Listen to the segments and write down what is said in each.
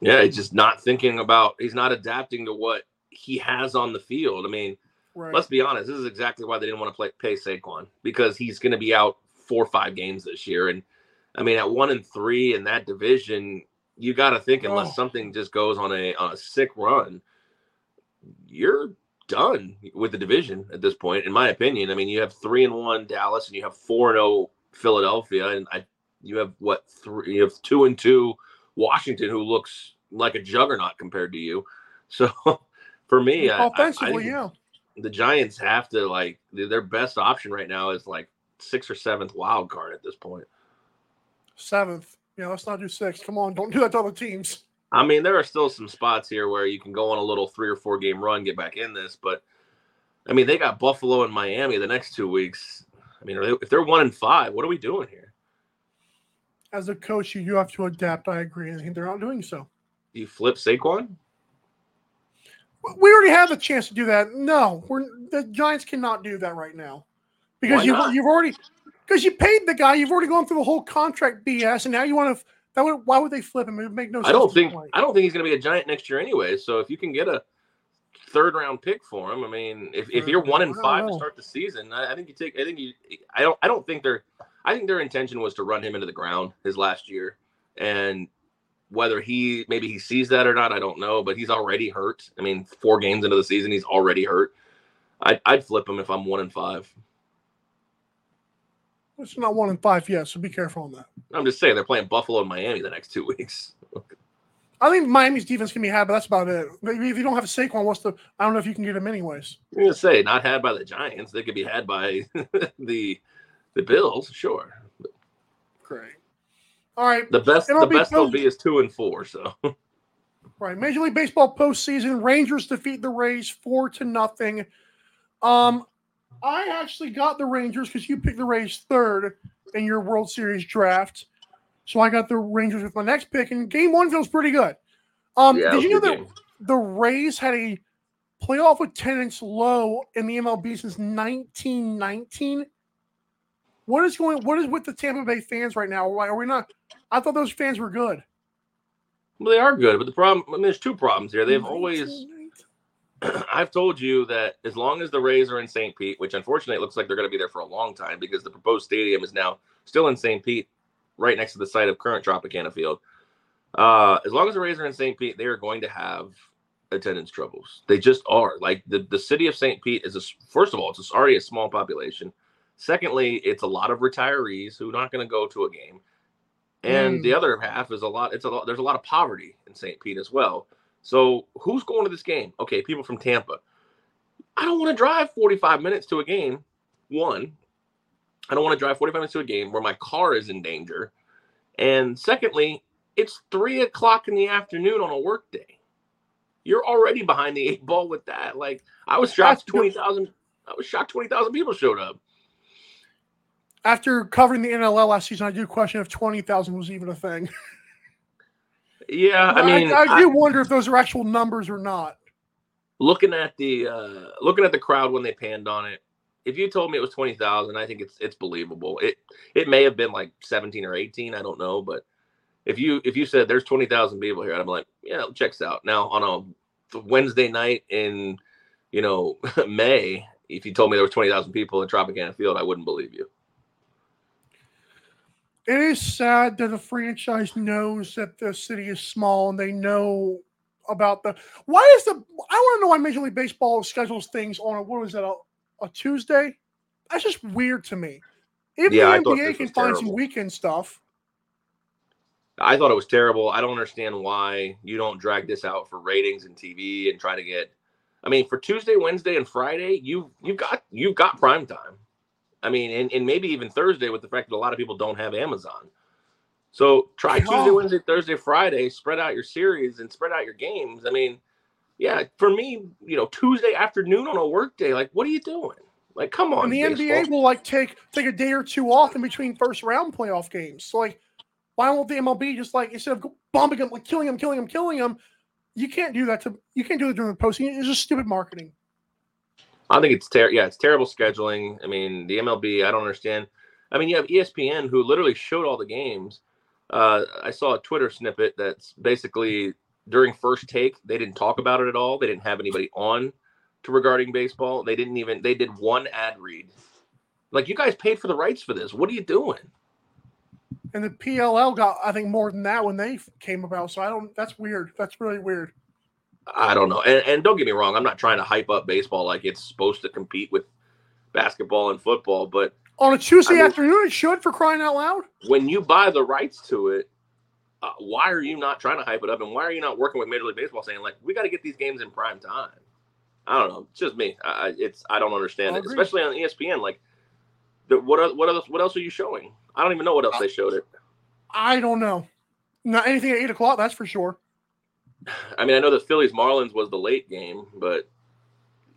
Yeah, he's just not thinking about – he's not adapting to what he has on the field. I mean, right. Let's be honest. This is exactly why they didn't want to pay Saquon, because he's going to be out 4 or 5 games this year. And, I mean, at 1-3 in that division, you got to think unless something just goes on a sick run, you're – done with the division at this point, in my opinion. I mean, you have 3-1 Dallas, and you have 4-0 Philadelphia, and you have 2-2 Washington, who looks like a juggernaut compared to you. So, for me, the Giants have to like their best option right now is like 6th or 7th wild card at this point. 7th, yeah. Let's not do 6. Come on, don't do that to other teams. I mean, there are still some spots here where you can go on a little 3 or 4 game run, get back in this. But, I mean, they got Buffalo and Miami the next 2 weeks. I mean, if they're 1-5, what are we doing here? As a coach, you have to adapt. I agree. I think they're not doing so. Do you flip Saquon? We already have a chance to do that. No, the Giants cannot do that right now because you've already because you paid the guy. You've already gone through the whole contract BS, and now you want to. Why would they flip him? It would make no sense. I don't think he's going to be a Giant next year anyway. So if you can get a 3rd-round pick for him, I mean, if you're 1-5 to start the season, I think their intention was to run him into the ground his last year, and whether he sees that or not, I don't know. But he's already hurt. I mean, 4 games into the season, he's already hurt. I'd flip him if I'm 1-5. It's not 1-5 yet, so be careful on that. I'm just saying they're playing Buffalo and Miami the next 2 weeks. I think Miami's defense can be had, but that's about it. Maybe if you don't have Saquon, I don't know if you can get him anyways. I'm going to say, not had by the Giants. They could be had by the Bills, sure. Great. All right. The best they'll be is 2-4, so. Right. Major League Baseball postseason, Rangers defeat the Rays 4-0. I actually got the Rangers because you picked the Rays 3rd in your World Series draft. So I got the Rangers with my next pick, and game 1 feels pretty good. Did you know that the Rays had a playoff attendance low in the MLB since 1919? What is with the Tampa Bay fans right now? Why are we not? I thought those fans were good. Well, they are good, but there's 2 problems here. They've always. I've told you that as long as the Rays are in St. Pete, which unfortunately it looks like they're going to be there for a long time because the proposed stadium is now still in St. Pete, right next to the site of current Tropicana Field. As long as the Rays are in St. Pete, they are going to have attendance troubles. They just are. Like the city of St. Pete is, first of all, it's already a small population. Secondly, it's a lot of retirees who are not going to go to a game. And the other half is there's a lot of poverty in St. Pete as well. So who's going to this game? Okay, people from Tampa. I don't want to drive 45 minutes to a game. One, I don't want to drive 45 minutes to a game where my car is in danger. And secondly, it's 3:00 in the afternoon on a work day. You're already behind the 8 ball with that. Like, I was shocked 20,000 people showed up. After covering the NLL last season, I do question if 20,000 was even a thing. Yeah, I mean, I do wonder if those are actual numbers or not. Looking at the crowd when they panned on it, If you told me it was 20,000, I think it's believable. It may have been like 17 or 18, I don't know, but if you said there's 20,000 people here, I'm like, yeah, it checks out. Now on a Wednesday night in, you know, May, if you told me there were 20,000 people in Tropicana Field, I wouldn't believe you. It is sad that the franchise knows that the city is small and they know about the – I want to know why Major League Baseball schedules things on a Tuesday? That's just weird to me. Even the NBA can find some weekend stuff. I thought it was terrible. I don't understand why you don't drag this out for ratings and TV and try to get – I mean, for Tuesday, Wednesday, and Friday, you've got prime time. I mean, and maybe even Thursday with the fact that a lot of people don't have Amazon. So try Tuesday, Wednesday, Thursday, Friday, spread out your series and spread out your games. I mean, yeah, for me, you know, Tuesday afternoon on a work day, like, what are you doing? Like, come on. And the NBA will, like, take a day or two off in between first-round playoff games. So, like, why won't the MLB just, like, instead of bombing them, like, killing them, you can't do that during the postseason. It's just stupid marketing. I think it's terrible. Yeah, it's terrible scheduling. I mean, the MLB, I don't understand. I mean, you have ESPN who literally showed all the games. I saw a Twitter snippet that's basically during First Take, they didn't talk about it at all. They didn't have anybody on to regarding baseball. They did one ad read. Like, you guys paid for the rights for this. What are you doing? And the PLL got, I think, more than that when they came about. So that's weird. That's really weird. I don't know. And don't get me wrong. I'm not trying to hype up baseball like it's supposed to compete with basketball and football. But on a Tuesday afternoon, it should, for crying out loud. When you buy the rights to it, why are you not trying to hype it up? And why are you not working with Major League Baseball saying, like, we got to get these games in prime time? I don't know. It's just me. I don't understand it, especially on ESPN. Like, what else are you showing? I don't even know what else they showed it. I don't know. Not anything at 8 o'clock, that's for sure. I mean, I know the Phillies-Marlins was the late game, but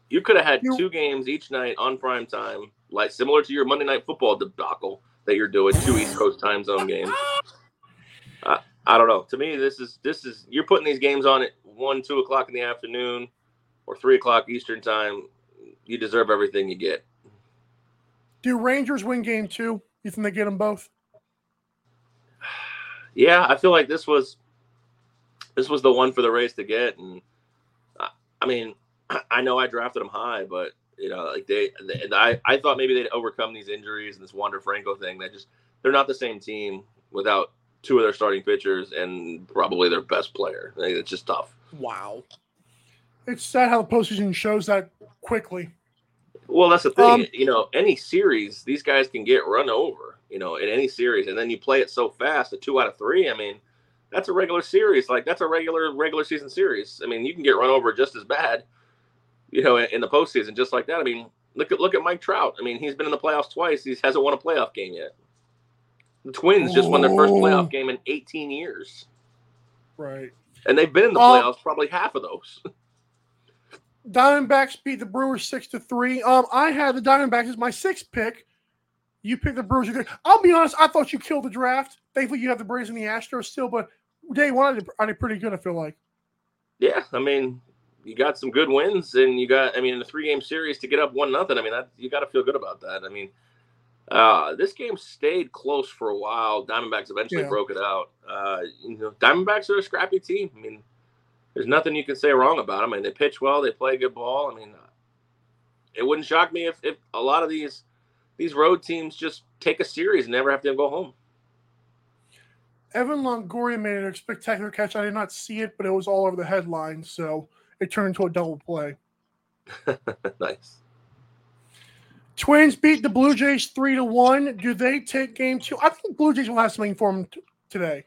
you could have had two games each night on prime time, like similar to your Monday Night Football debacle that you're doing, two East Coast time zone games. I don't know. To me, this is you're putting these games on at 1, 2 o'clock in the afternoon or 3 o'clock Eastern time. You deserve everything you get. Do Rangers win game 2? You think they get them both? Yeah, I feel like this was the one for the Rays to get, and I mean, I know I drafted them high, but you know, like I thought maybe they'd overcome these injuries and this Wander Franco thing. They're not the same team without two of their starting pitchers and probably their best player. I think it's just tough. Wow, it's sad how the postseason shows that quickly. Well, that's the thing. You know, any series these guys can get run over. You know, in any series, and then you play it so fast, a 2 out of 3. I mean. That's a regular series. Like, that's a regular season series. I mean, you can get run over just as bad, you know, in the postseason, just like that. I mean, look at Mike Trout. I mean, he's been in the playoffs twice. He hasn't won a playoff game yet. The Twins just won their first playoff game in 18 years. Right. And they've been in the playoffs probably half of those. Diamondbacks beat the Brewers 6-3. I had the Diamondbacks as my 6th pick. You picked the Brewers. I'll be honest. I thought you killed the draft. Thankfully, you have the Braves and the Astros still, but day one, I did pretty good, I feel like. Yeah, I mean, you got some good wins, and you got, I mean, in a 3-game series to get up 1-0, I mean, you got to feel good about that. I mean, this game stayed close for a while. Diamondbacks eventually broke it out. You know, Diamondbacks are a scrappy team. I mean, there's nothing you can say wrong about them. I mean, they pitch well. They play good ball. I mean, it wouldn't shock me if a lot of these road teams just take a series and never have to go home. Evan Longoria made a spectacular catch. I did not see it, but it was all over the headlines, so it turned into a double play. Nice. Twins beat the Blue Jays 3-1. Do they take game 2? I think Blue Jays will have something for them today.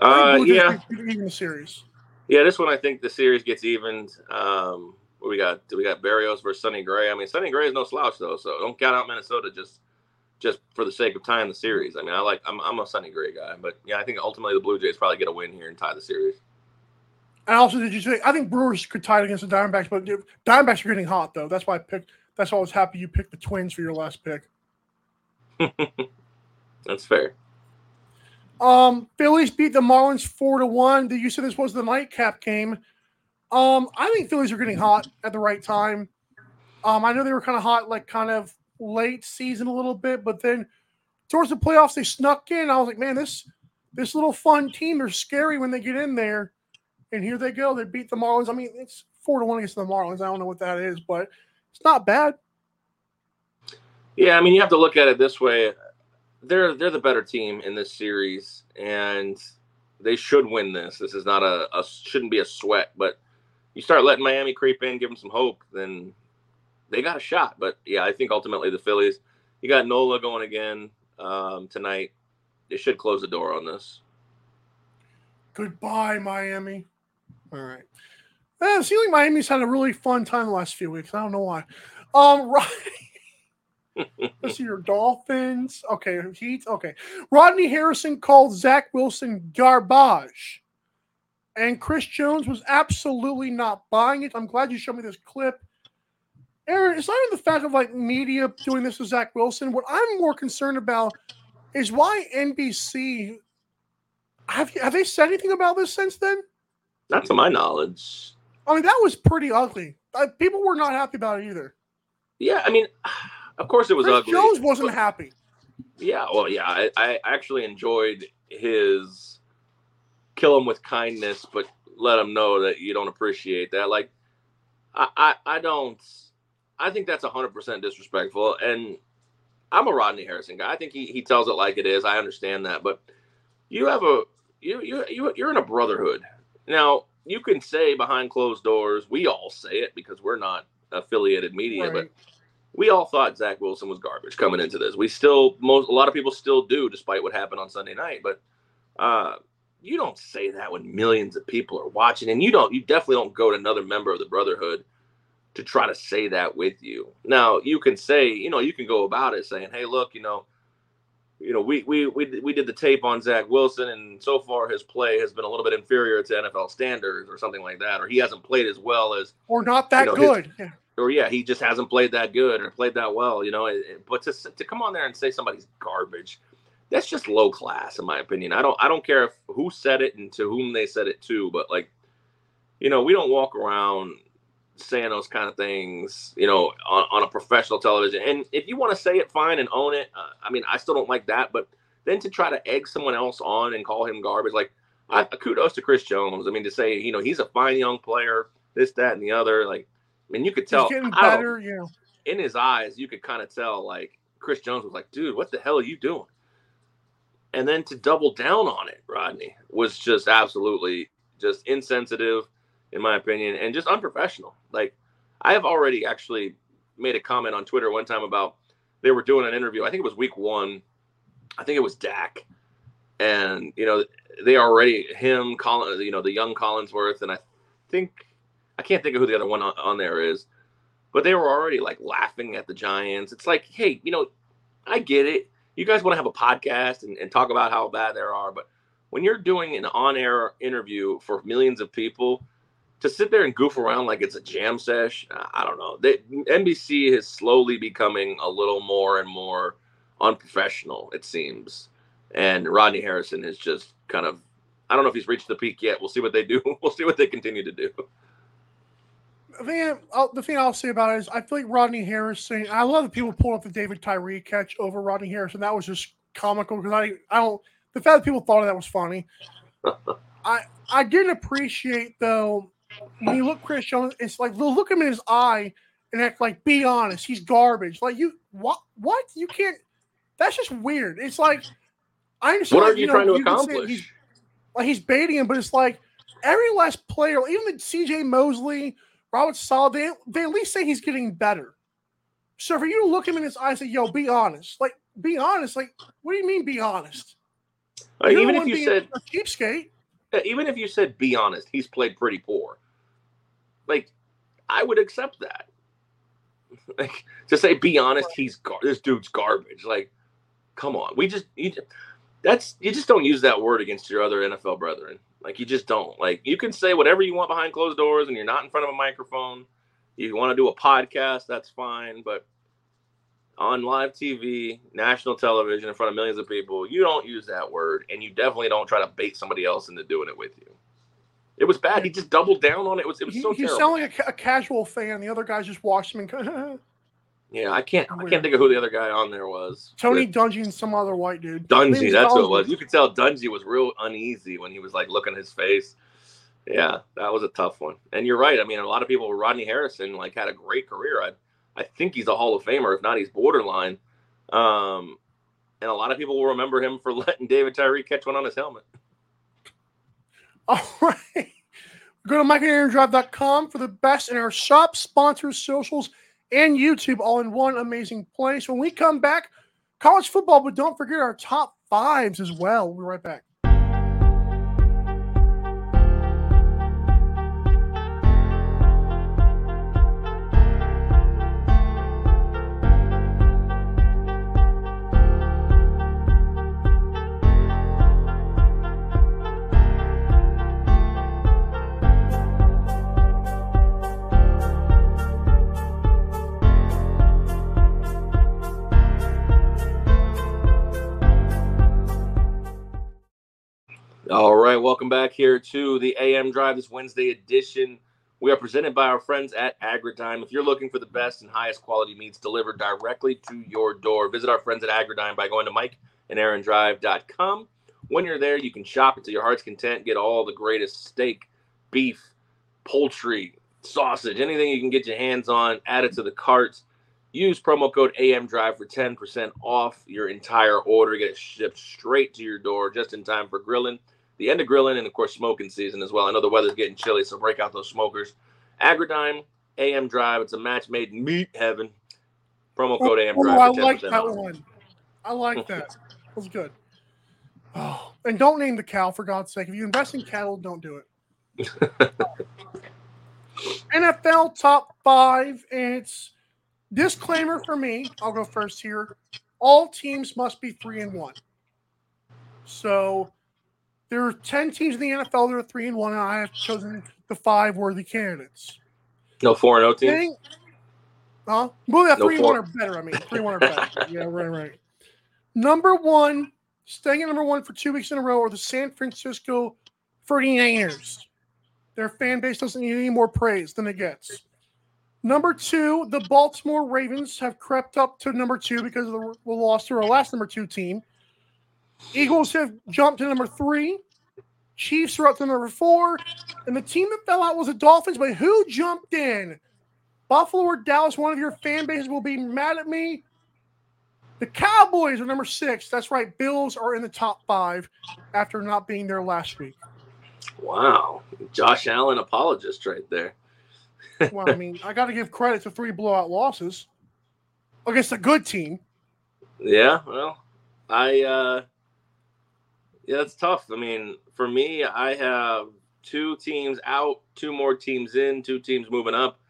Even the series. Yeah, this one I think the series gets evened. We got Berrios versus Sonny Gray. I mean, Sonny Gray is no slouch though, so don't count out Minnesota just for the sake of tying the series. I mean, I'm a Sonny Gray guy, but yeah, I think ultimately the Blue Jays probably get a win here and tie the series. And also, did you say I think Brewers could tie it against the Diamondbacks, but Diamondbacks are getting hot though. That's why that's why I was happy you picked the Twins for your last pick. That's fair. Phillies beat the Marlins 4-1. You said this was the nightcap game. I think Phillies are getting hot at the right time. I know they were kind of hot, like kind of late season a little bit, but then towards the playoffs they snuck in. I was like, man, this little fun team is scary when they get in there. And here they go. They beat the Marlins. I mean, it's 4-1 against the Marlins. I don't know what that is, but it's not bad. Yeah, I mean, you have to look at it this way. They're the better team in this series, and they should win this. This is not a shouldn't be a sweat, but you start letting Miami creep in, give them some hope, then they got a shot. But, yeah, I think ultimately the Phillies, you got Nola going again tonight. They should close the door on this. Goodbye, Miami. All right. It seems like Miami's had a really fun time the last few weeks. I don't know why. Let's see your Dolphins. Okay, Heat. Okay. Rodney Harrison called Zach Wilson garbage. And Chris Jones was absolutely not buying it. I'm glad you showed me this clip. Aaron, aside from the fact of, like, media doing this to Zach Wilson, what I'm more concerned about is why NBC – have they said anything about this since then? Not to my knowledge. I mean, that was pretty ugly. People were not happy about it either. Yeah, I mean, of course it was ugly. Jones wasn't happy. Yeah, well, yeah. I actually enjoyed his kill him with kindness, but let him know that you don't appreciate that. Like, I think that's 100% disrespectful. And I'm a Rodney Harrison guy. I think he tells it like it is. I understand that. But you have a... You're in a brotherhood. Now, you can say behind closed doors, we all say it because we're not affiliated media, right. But we all thought Zach Wilson was garbage coming into this. We still, a lot of people still do, despite what happened on Sunday night. But you don't say that when millions of people are watching, and you definitely don't go to another member of the brotherhood to try to say that with you. Now, you can say, you can go about it saying, hey, look, we did the tape on Zach Wilson, and so far his play has been a little bit inferior to NFL standards or something like that, or he hasn't played as well as – Or not that good. He just hasn't played that good or played that well, But to come on there and say somebody's garbage, that's just low class in my opinion. I don't care who said it and to whom they said it to, but, like, we don't walk around saying those kind of things, on a professional television. And if you want to say it, fine, and own it. I mean, I still don't like that. But then to try to egg someone else on and call him garbage, like, kudos to Chris Jones. I mean, to say, he's a fine young player, this, that, and the other. Like, I mean, you could tell. He's getting better, In his eyes, you could kind of tell, like, Chris Jones was like, dude, what the hell are you doing? And then to double down on it, Rodney, was just absolutely just insensitive, in my opinion, and just unprofessional. Like, I have already actually made a comment on Twitter one time about they were doing an interview. I think it was week 1. I think it was Dak. And, they already – him, Colin, the young Collinsworth, and I can't think of who the other one on there is. But they were already, like, laughing at the Giants. It's like, hey, I get it. You guys want to have a podcast and talk about how bad they are. But when you're doing an on-air interview for millions of people – to sit there and goof around like it's a jam sesh, I don't know. NBC is slowly becoming a little more and more unprofessional, it seems. And Rodney Harrison is just kind of, I don't know if he's reached the peak yet. We'll see what they do. We'll see what they continue to do. The thing I'll say about it is I feel like Rodney Harrison, I love that people pulled up the David Tyree catch over Rodney Harrison. That was just comical because the fact that people thought that was funny. I didn't appreciate, though, when you look Chris Jones, it's like look him in his eye and act like, be honest, he's garbage. Like, you what? You can't. That's just weird. It's like, I understand. What are you trying to accomplish? He's baiting him, but it's like every last player, even the C.J. Mosley, Robert Saleh, they at least say he's getting better. So for you to look him in his eye and say, yo, be honest. Like, be honest. Like, what do you mean be honest? Even if you said a cheapskate. Even if you said, be honest, he's played pretty poor. Like, I would accept that. Like, to say, be honest, this dude's garbage. Like, come on. You just don't use that word against your other NFL brethren. Like, you just don't. Like, you can say whatever you want behind closed doors and you're not in front of a microphone. You want to do a podcast, that's fine. But on live TV, national television, in front of millions of people, you don't use that word, and you definitely don't try to bait somebody else into doing it with you. It was bad. He just doubled down on it. It was so terrible. He sounded like a casual fan. The other guys just watched him and yeah, I can't think of who the other guy on there was. Tony Dungy and some other white dude. Dungy, that's who it was. You could tell Dungy was real uneasy when he was like looking at his face. Yeah, that was a tough one. And you're right. I mean, a lot of people. Rodney Harrison like had a great career. I think he's a Hall of Famer. If not, he's borderline. And a lot of people will remember him for letting David Tyree catch one on his helmet. All right. Go to MikeAndAaronDrive.com for the best in our shop, sponsors, socials, and YouTube all in one amazing place. When we come back, college football, but don't forget our top fives as well. We'll be right back. All right, welcome back here to the AM Drive, this Wednesday edition. We are presented by our friends at Agridime. If you're looking for the best and highest quality meats delivered directly to your door, visit our friends at Agridime by going to MikeAndAaronDrive.com. When you're there, you can shop it to your heart's content, get all the greatest steak, beef, poultry, sausage, anything you can get your hands on, add it to the cart. Use promo code AMDrive for 10% off your entire order. Get it shipped straight to your door just in time for grilling. The end of grilling and, of course, smoking season as well. I know the weather's getting chilly, so break out those smokers. Agridime, AM Drive. It's a match made in meat heaven. Promo code AM Drive. Oh, I like that one. I like that. That was good. Oh, and don't name the cow, for God's sake. If you invest in cattle, don't do it. NFL top five, and it's disclaimer for me. I'll go first here. All teams must be 3-1. So there are 10 teams in the NFL that are 3-1, and I have chosen the five worthy candidates. No 4-0 teams? Huh? Well, yeah, 3-1 or better, 3-1 or better. Yeah, right. Number one, staying at number one for 2 weeks in a row, are the San Francisco 49ers. Their fan base doesn't need any more praise than it gets. Number two, the Baltimore Ravens have crept up to number two because of the loss to our last number two team. Eagles have jumped to number three. Chiefs are up to number four. And the team that fell out was the Dolphins, but who jumped in? Buffalo or Dallas, one of your fan bases will be mad at me. The Cowboys are number six. That's right. Bills are in the top five after not being there last week. Wow. Josh Allen apologist right there. Well, I got to give credit to three blowout losses against a good team. Yeah, well, that's tough. For me, I have two teams out, two more teams in, two teams moving up.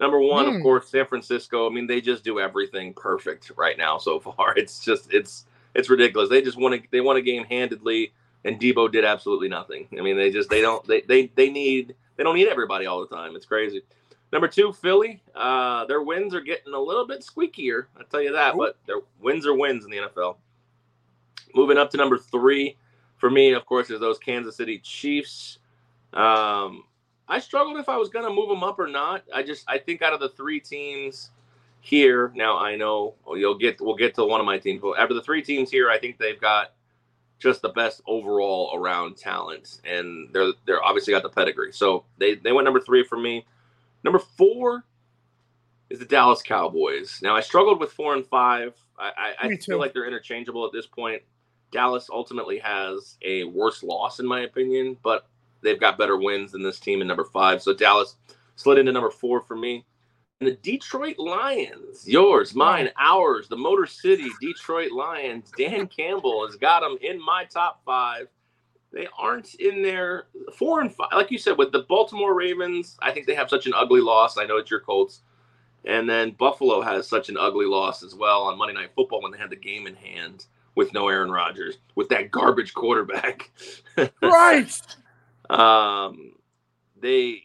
Number one, of course, San Francisco. They just do everything perfect right now so far. It's just it's ridiculous. They just won a game handedly, and Debo did absolutely nothing. They don't need everybody all the time. It's crazy. Number two, Philly. Their wins are getting a little bit squeakier, I'll tell you that, but their wins are wins in the NFL. Moving up to number three, for me, of course, is those Kansas City Chiefs. I struggled if I was going to move them up or not. I think out of the three teams here, now I know we'll get to one of my teams, but after the three teams here, I think they've got just the best overall around talent, and they're obviously got the pedigree. So they went number three for me. Number four is the Dallas Cowboys. Now, I struggled with 4 and 5. I feel like they're interchangeable at this point. Dallas ultimately has a worse loss, in my opinion, but they've got better wins than this team in number five. So Dallas slid into number four for me. And the Detroit Lions, yours, mine, ours, the Motor City Detroit Lions, Dan Campbell has got them in my top five. They aren't in there 4 and 5. Like you said, with the Baltimore Ravens, I think they have such an ugly loss. I know it's your Colts. And then Buffalo has such an ugly loss as well on Monday Night Football when they had the game in hand with no Aaron Rodgers, with that garbage quarterback. Right. They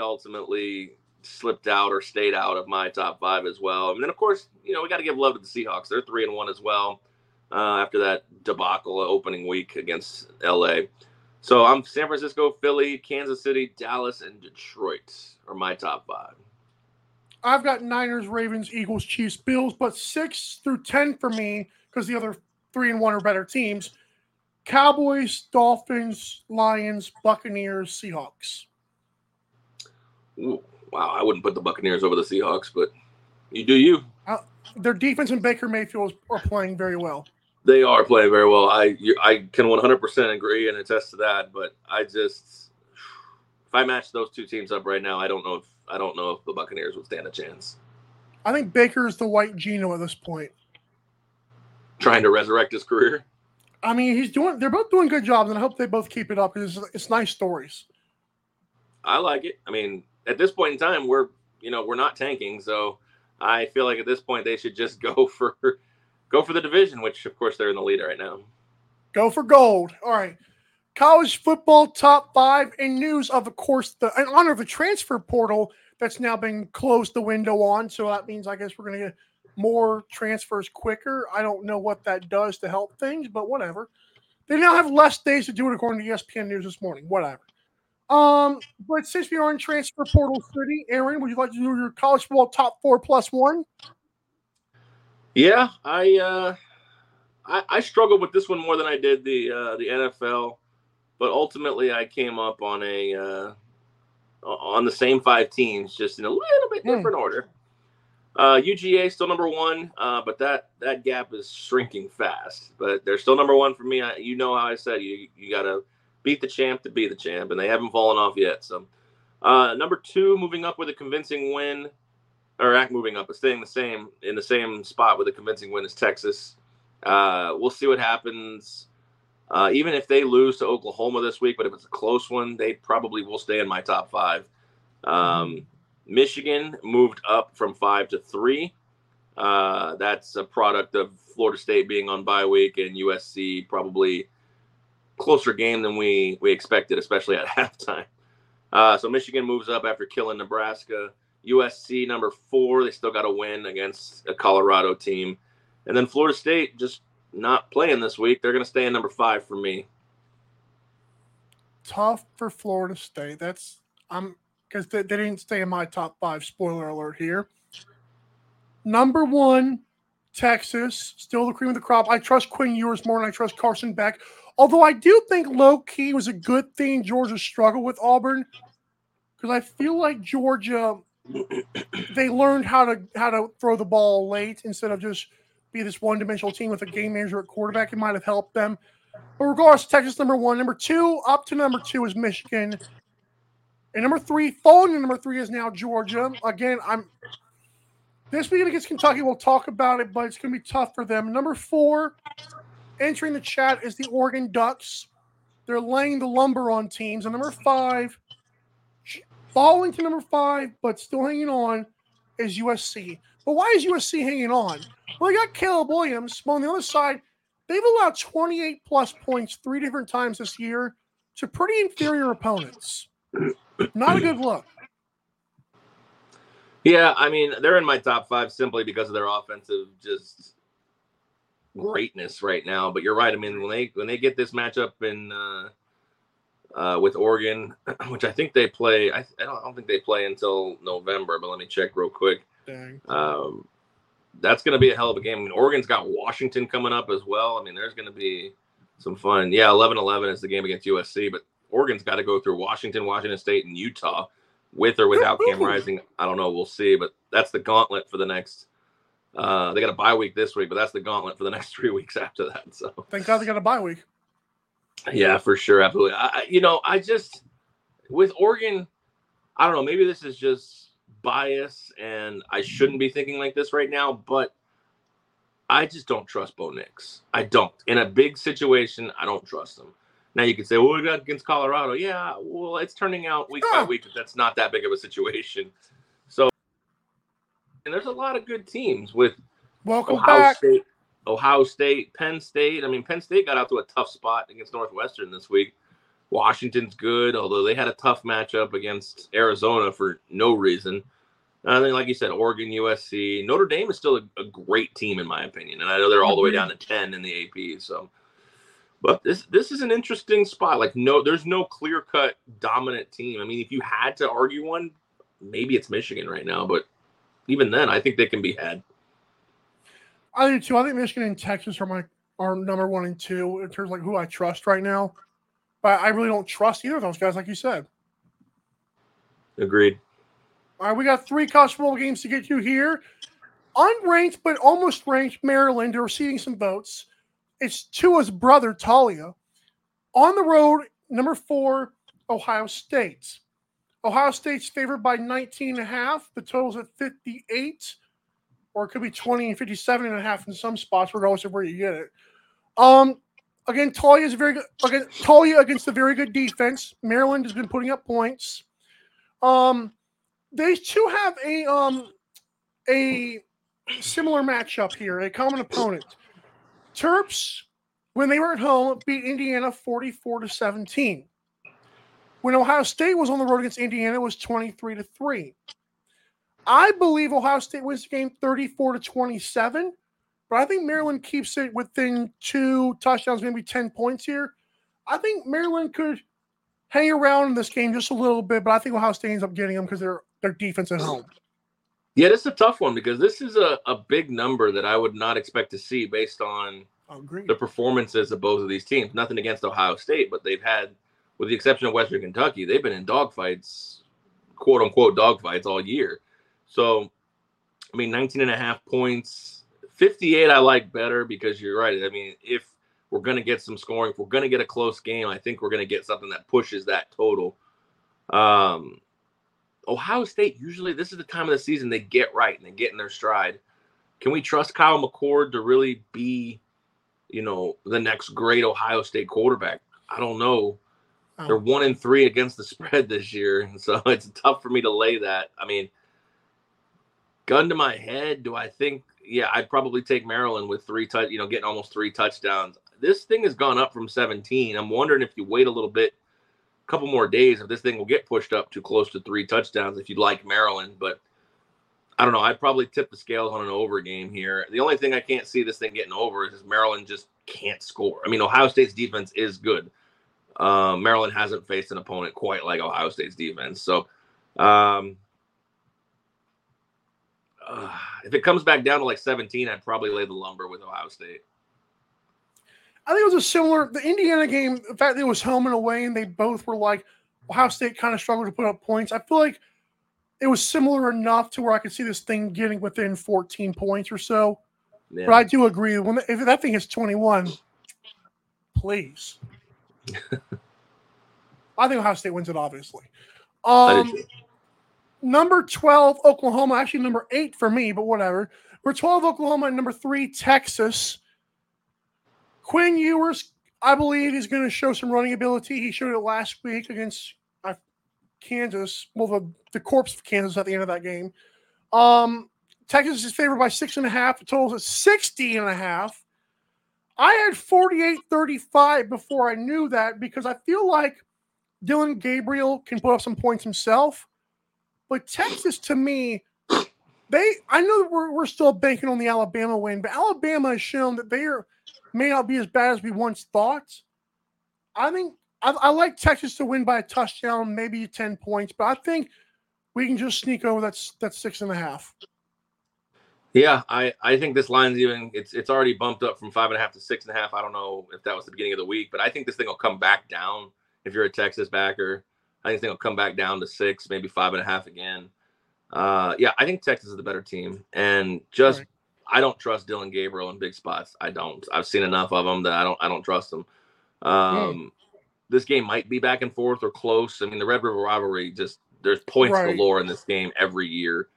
ultimately slipped out or stayed out of my top five as well. And then, of course, we got to give love to the Seahawks. They're 3-1 as well after that debacle opening week against L.A. So I'm San Francisco, Philly, Kansas City, Dallas, and Detroit are my top five. I've got Niners, Ravens, Eagles, Chiefs, Bills, but 6 through 10 for me, because the other 3 and 1 are better teams. Cowboys, Dolphins, Lions, Buccaneers, Seahawks. Ooh, wow, I wouldn't put the Buccaneers over the Seahawks, but you do you. Their defense and Baker Mayfield are playing very well. They are playing very well. I can 100% agree and attest to that. But I just, if I match those two teams up right now, I don't know if the Buccaneers would stand a chance. I think Baker is the white Geno at this point, trying to resurrect his career. I mean, they're both doing good jobs, and I hope they both keep it up because it's nice stories. I like it. I mean, at this point in time, we're not tanking, so I feel like at this point they should just go for the division, which of course they're in the lead right now. Go for gold. All right. College football top five in news in honor of the transfer portal that's now been closed the window on. So that means I guess we're going to get more transfers quicker. I don't know what that does to help things, but whatever. They now have less days to do it according to ESPN News this morning. Whatever. But since we are in transfer portal city, Aaron, would you like to do your college football top 4+1? Yeah, I struggled with this one more than I did the NFL, but ultimately I came up on on the same five teams, just in a little bit different order. UGA still number one, but that gap is shrinking fast. But they're still number one for me. You know how I said you gotta beat the champ to be the champ, and they haven't fallen off yet. So number two, moving up with a convincing win, staying the same in the same spot with a convincing win is Texas. We'll see what happens. Even if they lose to Oklahoma this week, but if it's a close one, they probably will stay in my top five. Michigan moved up from 5 to 3. That's a product of Florida State being on bye week and USC probably closer game than we expected, especially at halftime. So Michigan moves up after killing Nebraska. USC number 4. They still got a win against a Colorado team. And then Florida State just not playing this week. They're going to stay in number 5 for me. Tough for Florida State. Because they didn't stay in my top 5. Spoiler alert here. Number 1, Texas. Still the cream of the crop. I trust Quinn Ewers more than I trust Carson Beck. Although I do think low-key was a good thing Georgia struggled with Auburn. Because I feel like Georgia, they learned how to throw the ball late instead of just be this one-dimensional team with a game manager at quarterback. It might have helped them. But regardless, Texas number 1. Up to number two is Michigan. And number 3, falling to number 3 is now Georgia. Again, this weekend against Kentucky, we'll talk about it, but it's going to be tough for them. Number 4, entering the chat, is the Oregon Ducks. They're laying the lumber on teams. And number 5, falling to number 5, but still hanging on, is USC. But why is USC hanging on? Well, they got Caleb Williams. But on the other side, they've allowed 28-plus points 3 different times this year to pretty inferior opponents. Not a good look. Yeah, I mean, they're in my top 5 simply because of their offensive just greatness right now. But you're right. I mean, when they get this matchup in with Oregon, which I think they play. I don't think they play until November, but let me check real quick. Dang. That's going to be a hell of a game. I mean, Oregon's got Washington coming up as well. I mean, there's going to be some fun. Yeah, 11-11 is the game against USC, but Oregon's got to go through Washington, Washington State, and Utah with or without Cam Rising. I don't know. We'll see. But that's the gauntlet for the next they got a bye week this week, but that's the gauntlet for the next 3 weeks after that. So thank God they got a bye week. Yeah, for sure. Absolutely. With Oregon, I don't know. Maybe this is just bias and I shouldn't be thinking like this right now, but I just don't trust Bo Nix. I don't. In a big situation, I don't trust him. Now you can say, well, we got against Colorado. Yeah, well, it's turning out week by week, but that's not that big of a situation. So, and there's a lot of good teams with Ohio State, Penn State. I mean, Penn State got out to a tough spot against Northwestern this week. Washington's good, although they had a tough matchup against Arizona for no reason. And then, like you said, Oregon, USC. Notre Dame is still a great team, in my opinion. And I know they're all the way down to 10 in the AP. So But this is an interesting spot. Like, no, there's no clear-cut dominant team. I mean, if you had to argue one, maybe it's Michigan right now. But even then, I think they can be had. I do too. I think Michigan and Texas are number 1 and 2 in terms of like who I trust right now. But I really don't trust either of those guys, like you said. Agreed. All right, we got 3 college football games to get to here. Unranked, but almost ranked Maryland are receiving some votes. It's Tua's brother, Taulia. On the road, number 4, Ohio State. Ohio State's favored by 19.5. The total's at 58, or it could be 20 and 57.5 in some spots, regardless of where you get it. Again, Taulia against a very good defense. Maryland has been putting up points. They too have a similar matchup here, a common opponent. Terps, when they were at home, beat Indiana 44-17. When Ohio State was on the road against Indiana, it was 23-3. I believe Ohio State wins the game 34-27, but I think Maryland keeps it within 2 touchdowns, maybe 10 points here. I think Maryland could hang around in this game just a little bit, but I think Ohio State ends up getting them because their defense at home. Yeah, this is a tough one because this is a big number that I would not expect to see based on the performances of both of these teams. Nothing against Ohio State, but they've had, with the exception of Western Kentucky, they've been in dogfights, quote-unquote dogfights all year. So, I mean, 19.5 points. 58 I like better because you're right. I mean, if we're going to get some scoring, if we're going to get a close game, I think we're going to get something that pushes that total. Ohio State, usually this is the time of the season they get right and they get in their stride. Can we trust Kyle McCord to really be, you know, the next great Ohio State quarterback? I don't know. Oh. They're 1-3 against the spread this year, and so it's tough for me to lay that. I mean, gun to my head, do I think – yeah, I'd probably take Maryland with getting almost 3 touchdowns. This thing has gone up from 17. I'm wondering if you wait a little bit, couple more days, if this thing will get pushed up to close to 3 touchdowns if you'd like Maryland. But I don't know. I'd probably tip the scales on an over game here. The only thing I can't see this thing getting over is Maryland just can't score. I mean, Ohio State's defense is good. Maryland hasn't faced an opponent quite like Ohio State's defense. So if it comes back down to like 17, I'd probably lay the lumber with Ohio State. I think it was the Indiana game, the fact that it was home and away, and they both were like, Ohio State kind of struggled to put up points. I feel like it was similar enough to where I could see this thing getting within 14 points or so. Yeah. But I do agree. If that thing is 21, please. I think Ohio State wins it, obviously. Number 12, Oklahoma. Actually, number 8 for me, but whatever. We're 12, Oklahoma, and number 3, Texas. Quinn Ewers, I believe he's going to show some running ability. He showed it last week against Kansas. Well, the corpse of Kansas at the end of that game. Texas is favored by 6.5. The total is 60.5. I had 48-35 before I knew that because I feel like Dillon Gabriel can put up some points himself. But Texas, to me, I know that we're still banking on the Alabama win, but Alabama has shown that they are – may not be as bad as we once thought. I think I like Texas to win by a touchdown, maybe 10 points, but I think we can just sneak over that 6.5. Yeah, I think this line's even it's already bumped up from 5.5 to 6.5. I don't know if that was the beginning of the week, but I think this thing will come back down. If you're a Texas backer, I think this thing will come back down to 6, maybe 5.5 again. Yeah, I think Texas is the better team, and just. I don't trust Dillon Gabriel in big spots. I don't. I've seen enough of him that I don't trust him. This game might be back and forth or close. I mean, the Red River rivalry, just there's points galore in this game every year.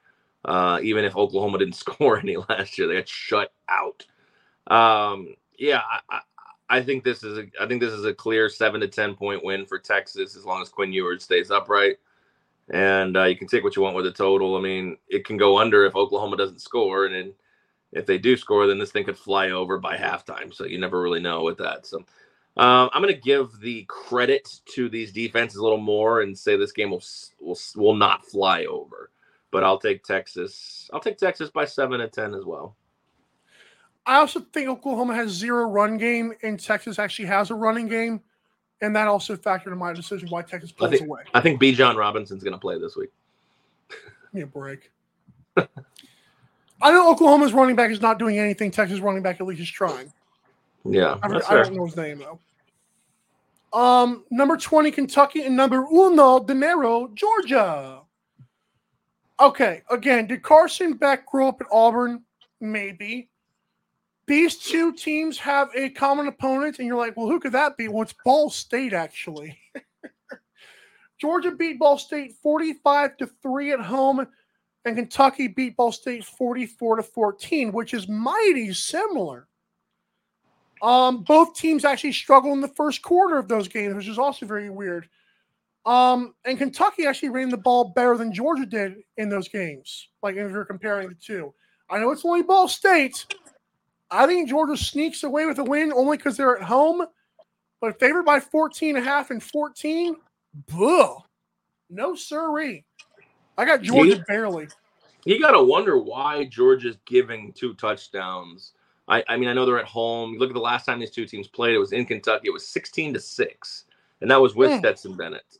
Even if Oklahoma didn't score any last year, they got shut out. I think this is a clear 7 to 10 point win for Texas as long as Quinn Ewers stays upright. And you can take what you want with the total. I mean, it can go under if Oklahoma doesn't score, and then if they do score, then this thing could fly over by halftime. So you never really know with that. So I'm going to give the credit to these defenses a little more and say this game will not fly over. But I'll take Texas. I'll take Texas by 7 to 10 as well. I also think Oklahoma has zero run game, and Texas actually has a running game, and that also factored in my decision why Texas pulls away. I think B. John Robinson's going to play this week. Give me a break. I know Oklahoma's running back is not doing anything. Texas running back at least is trying. Yeah, I don't know his name, though. Number 20, Kentucky, and number uno, dinero, Georgia. Okay, again, did Carson Beck grow up at Auburn? Maybe. These two teams have a common opponent, and you're like, well, who could that be? Well, it's Ball State, actually. Georgia beat Ball State 45-3 at home, and Kentucky beat Ball State 44-14, which is mighty similar. Both teams actually struggled in the first quarter of those games, which is also very weird. And Kentucky actually ran the ball better than Georgia did in those games, like if you're comparing the two. I know it's only Ball State. I think Georgia sneaks away with a win only because they're at home, but favored by 14.5 and 14, buh, no siree. I got Georgia barely. You got to wonder why Georgia's giving two touchdowns. I mean, I know they're at home. Look at the last time these two teams played. It was in Kentucky. It was 16-6, and that was with Stetson Bennett.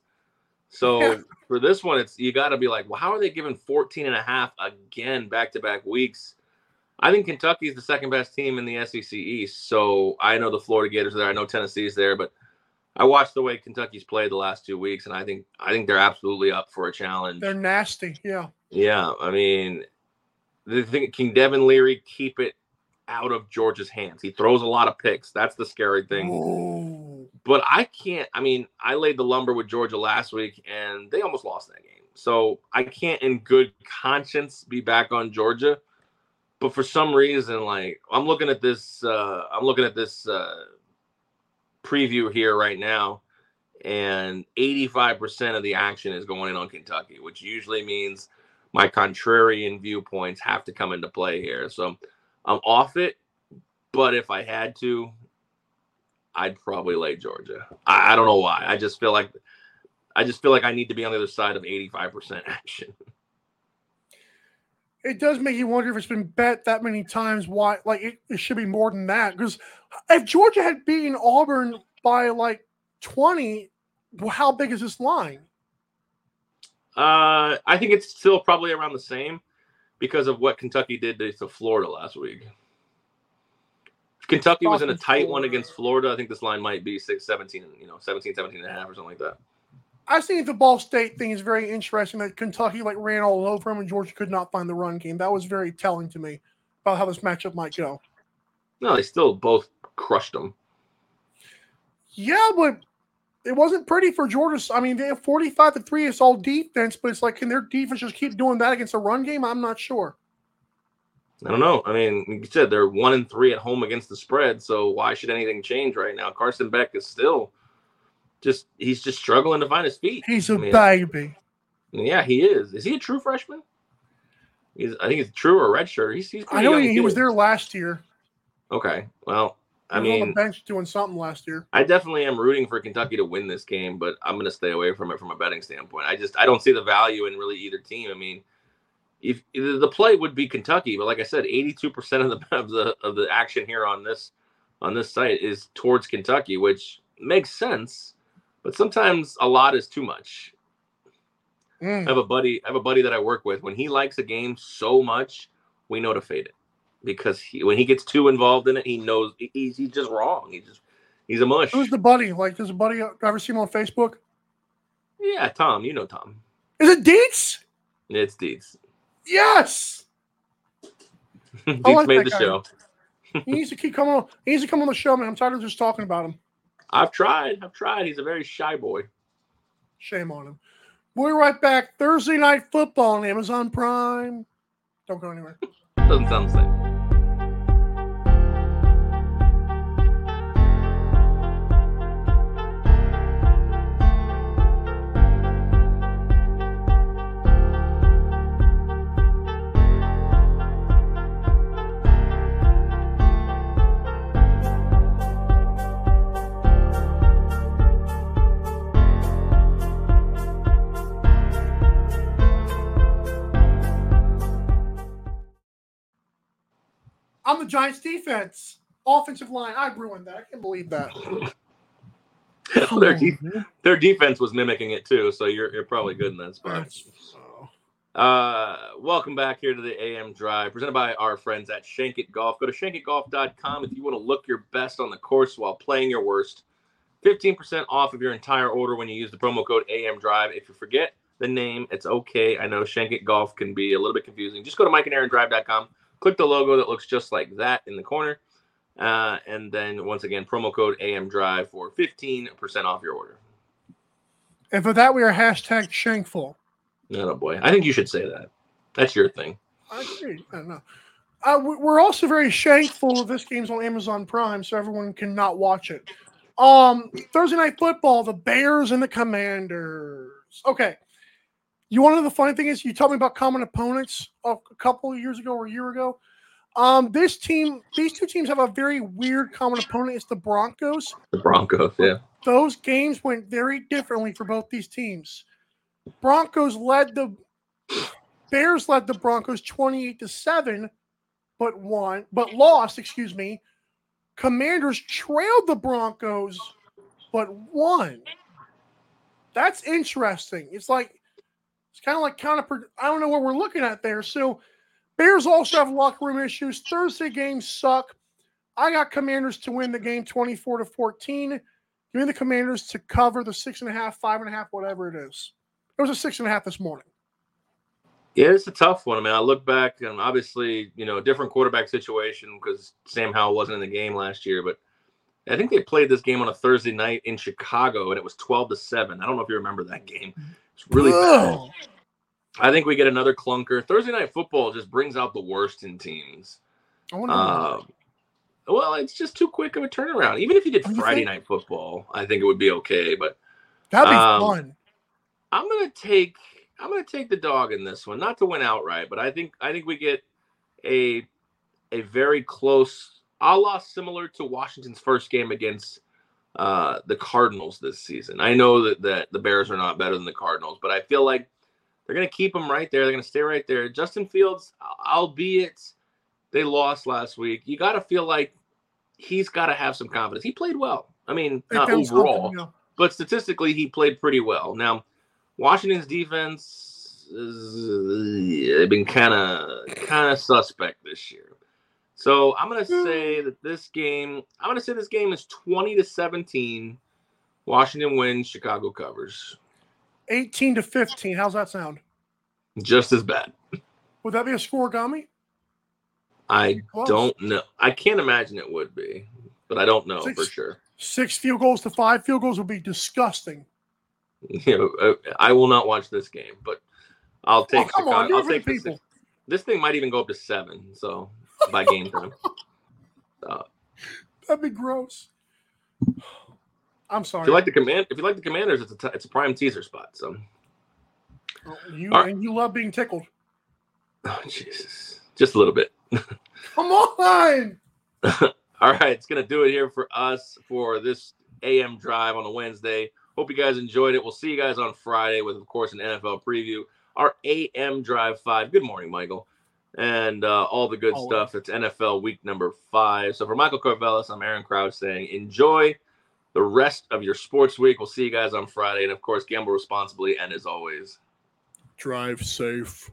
So for this one, it's you got to be like, well, how are they giving 14.5 again back-to-back weeks? I think Kentucky is the second-best team in the SEC East, so I know the Florida Gators are there. I know Tennessee's there, but I watched the way Kentucky's played the last 2 weeks, and I think they're absolutely up for a challenge. They're nasty, yeah. Yeah, I mean, can Devin Leary keep it out of Georgia's hands? He throws a lot of picks. That's the scary thing. Ooh. But I can't – I mean, I laid the lumber with Georgia last week, and they almost lost that game. So I can't in good conscience be back on Georgia. But for some reason, like, I'm looking at this preview here right now, and 85% of the action is going in on Kentucky, which usually means my contrarian viewpoints have to come into play here. So I'm off it, but if I had to, I'd probably lay Georgia. I don't know why. I just feel like I need to be on the other side of 85% action. It does make you wonder if it's been bet that many times why, like, it should be more than that. Because if Georgia had beaten Auburn by, like, 20, how big is this line? I think it's still probably around the same because of what Kentucky did to Florida last week. If Kentucky was in a tight one against Florida, I think this line might be 17.5 or something like that. I think the Ball State thing is very interesting that Kentucky like ran all over him and Georgia could not find the run game. That was very telling to me about how this matchup might go. No, they still both crushed them. Yeah, but it wasn't pretty for Georgia. I mean, they have 45-3. It's all defense, but it's like, can their defense just keep doing that against a run game? I'm not sure. I don't know. I mean, like you said, they're 1-3 at home against the spread, so why should anything change right now? Carson Beck is still – He's just struggling to find his feet. He's a baby. Yeah, he is. Is he a true freshman? I think he's true or a redshirt. He's I know he was there last year. Okay, well, I mean, on the bench doing something last year. I definitely am rooting for Kentucky to win this game, but I'm going to stay away from it from a betting standpoint. I don't see the value in really either team. I mean, if the play would be Kentucky, but like I said, 82% of the action here on this site is towards Kentucky, which makes sense. But sometimes a lot is too much. I have a buddy that I work with. When he likes a game so much, we know to fade it because when he gets too involved in it, he knows he's just wrong. He's a mush. Who's the buddy? Like, does a buddy ever see him on Facebook? Yeah, Tom. You know Tom. Is it Dietz? It's Dietz. Yes. Dietz made the show. He needs to keep coming on. He needs to come on the show, man. I'm tired of just talking about him. I've tried. He's a very shy boy. Shame on him. We'll be right back. Thursday Night Football on Amazon Prime. Don't go anywhere. Doesn't sound the same. I'm the Giants defense. Offensive line, I ruined that. I can't believe that. Their defense was mimicking it too, so you're probably good in that spot. Welcome back here to the AM Drive, presented by our friends at Shank It Golf. Go to shankitgolf.com if you want to look your best on the course while playing your worst. 15% off of your entire order when you use the promo code AM Drive. If you forget the name, it's okay. I know Shank It Golf can be a little bit confusing. Just go to MikeAndAaronDrive.com. Click the logo that looks just like that in the corner. And then, once again, promo code AM Drive for 15% off your order. And for that, we are hashtag shankful. Oh, boy. I think you should say that. That's your thing. I agree. I don't know. We're also very shankful. This game's on Amazon Prime, so everyone cannot watch it. Thursday Night Football, the Bears and the Commanders. Okay. You want to know the funny thing is you told me about common opponents a couple of years ago or a year ago. These two teams have a very weird common opponent. It's the Broncos. The Broncos, yeah. Those games went very differently for both these teams. Bears led the Broncos 28-7, but lost. Commanders trailed the Broncos, but won. That's interesting. It's kind of like I don't know what we're looking at there. So Bears also have locker room issues. Thursday games suck. I got Commanders to win the game 24-14. Give me the Commanders to cover the 6.5, 5.5, whatever it is. It was a 6.5 this morning. Yeah, it's a tough one. I mean, I look back and obviously, a different quarterback situation because Sam Howell wasn't in the game last year. But I think they played this game on a Thursday night in Chicago, and it was 12-7. I don't know if you remember that game. It's really bad. I think we get another clunker. Thursday Night Football just brings out the worst in teams. I wonder well, it's just too quick of a turnaround. Even if you did Friday Night Football, I think it would be okay. But that'd be fun. I'm gonna take the dog in this one, not to win outright, but I think we get a very close, a la similar to Washington's first game against the Cardinals this season. I know that the Bears are not better than the Cardinals, but I feel like they're gonna keep them right there. They're gonna stay right there. Justin Fields, albeit they lost last week, you gotta feel like he's gotta have some confidence. He played well. I mean, not overall, but statistically, he played pretty well. Now, Washington's defense has been kind of suspect this year. So I'm going to say that this game is 20-17. Washington wins, Chicago covers. 18-15. How's that sound? Just as bad. Would that be a scoregami? I don't know. I can't imagine it would be, but I don't know for sure. 6 field goals to 5 field goals would be disgusting. I will not watch this game, but I'll take Chicago. I'll take people. This thing might even go up to 7, so by game time. That'd be gross. I'm sorry. If you like the Commanders, it's a prime teaser spot. So you love being tickled. Oh Jesus, just a little bit. Come on. All right, it's gonna do it here for us for this AM Drive on a Wednesday. Hope you guys enjoyed it. We'll see you guys on Friday with, of course, an NFL preview. Our AM Drive 5. Good morning, Michael. And all the good stuff. It's NFL week number 5. So for Michael Carvelis, I'm Aaron Crouch saying enjoy the rest of your sports week. We'll see you guys on Friday. And, of course, gamble responsibly. And, as always, drive safe.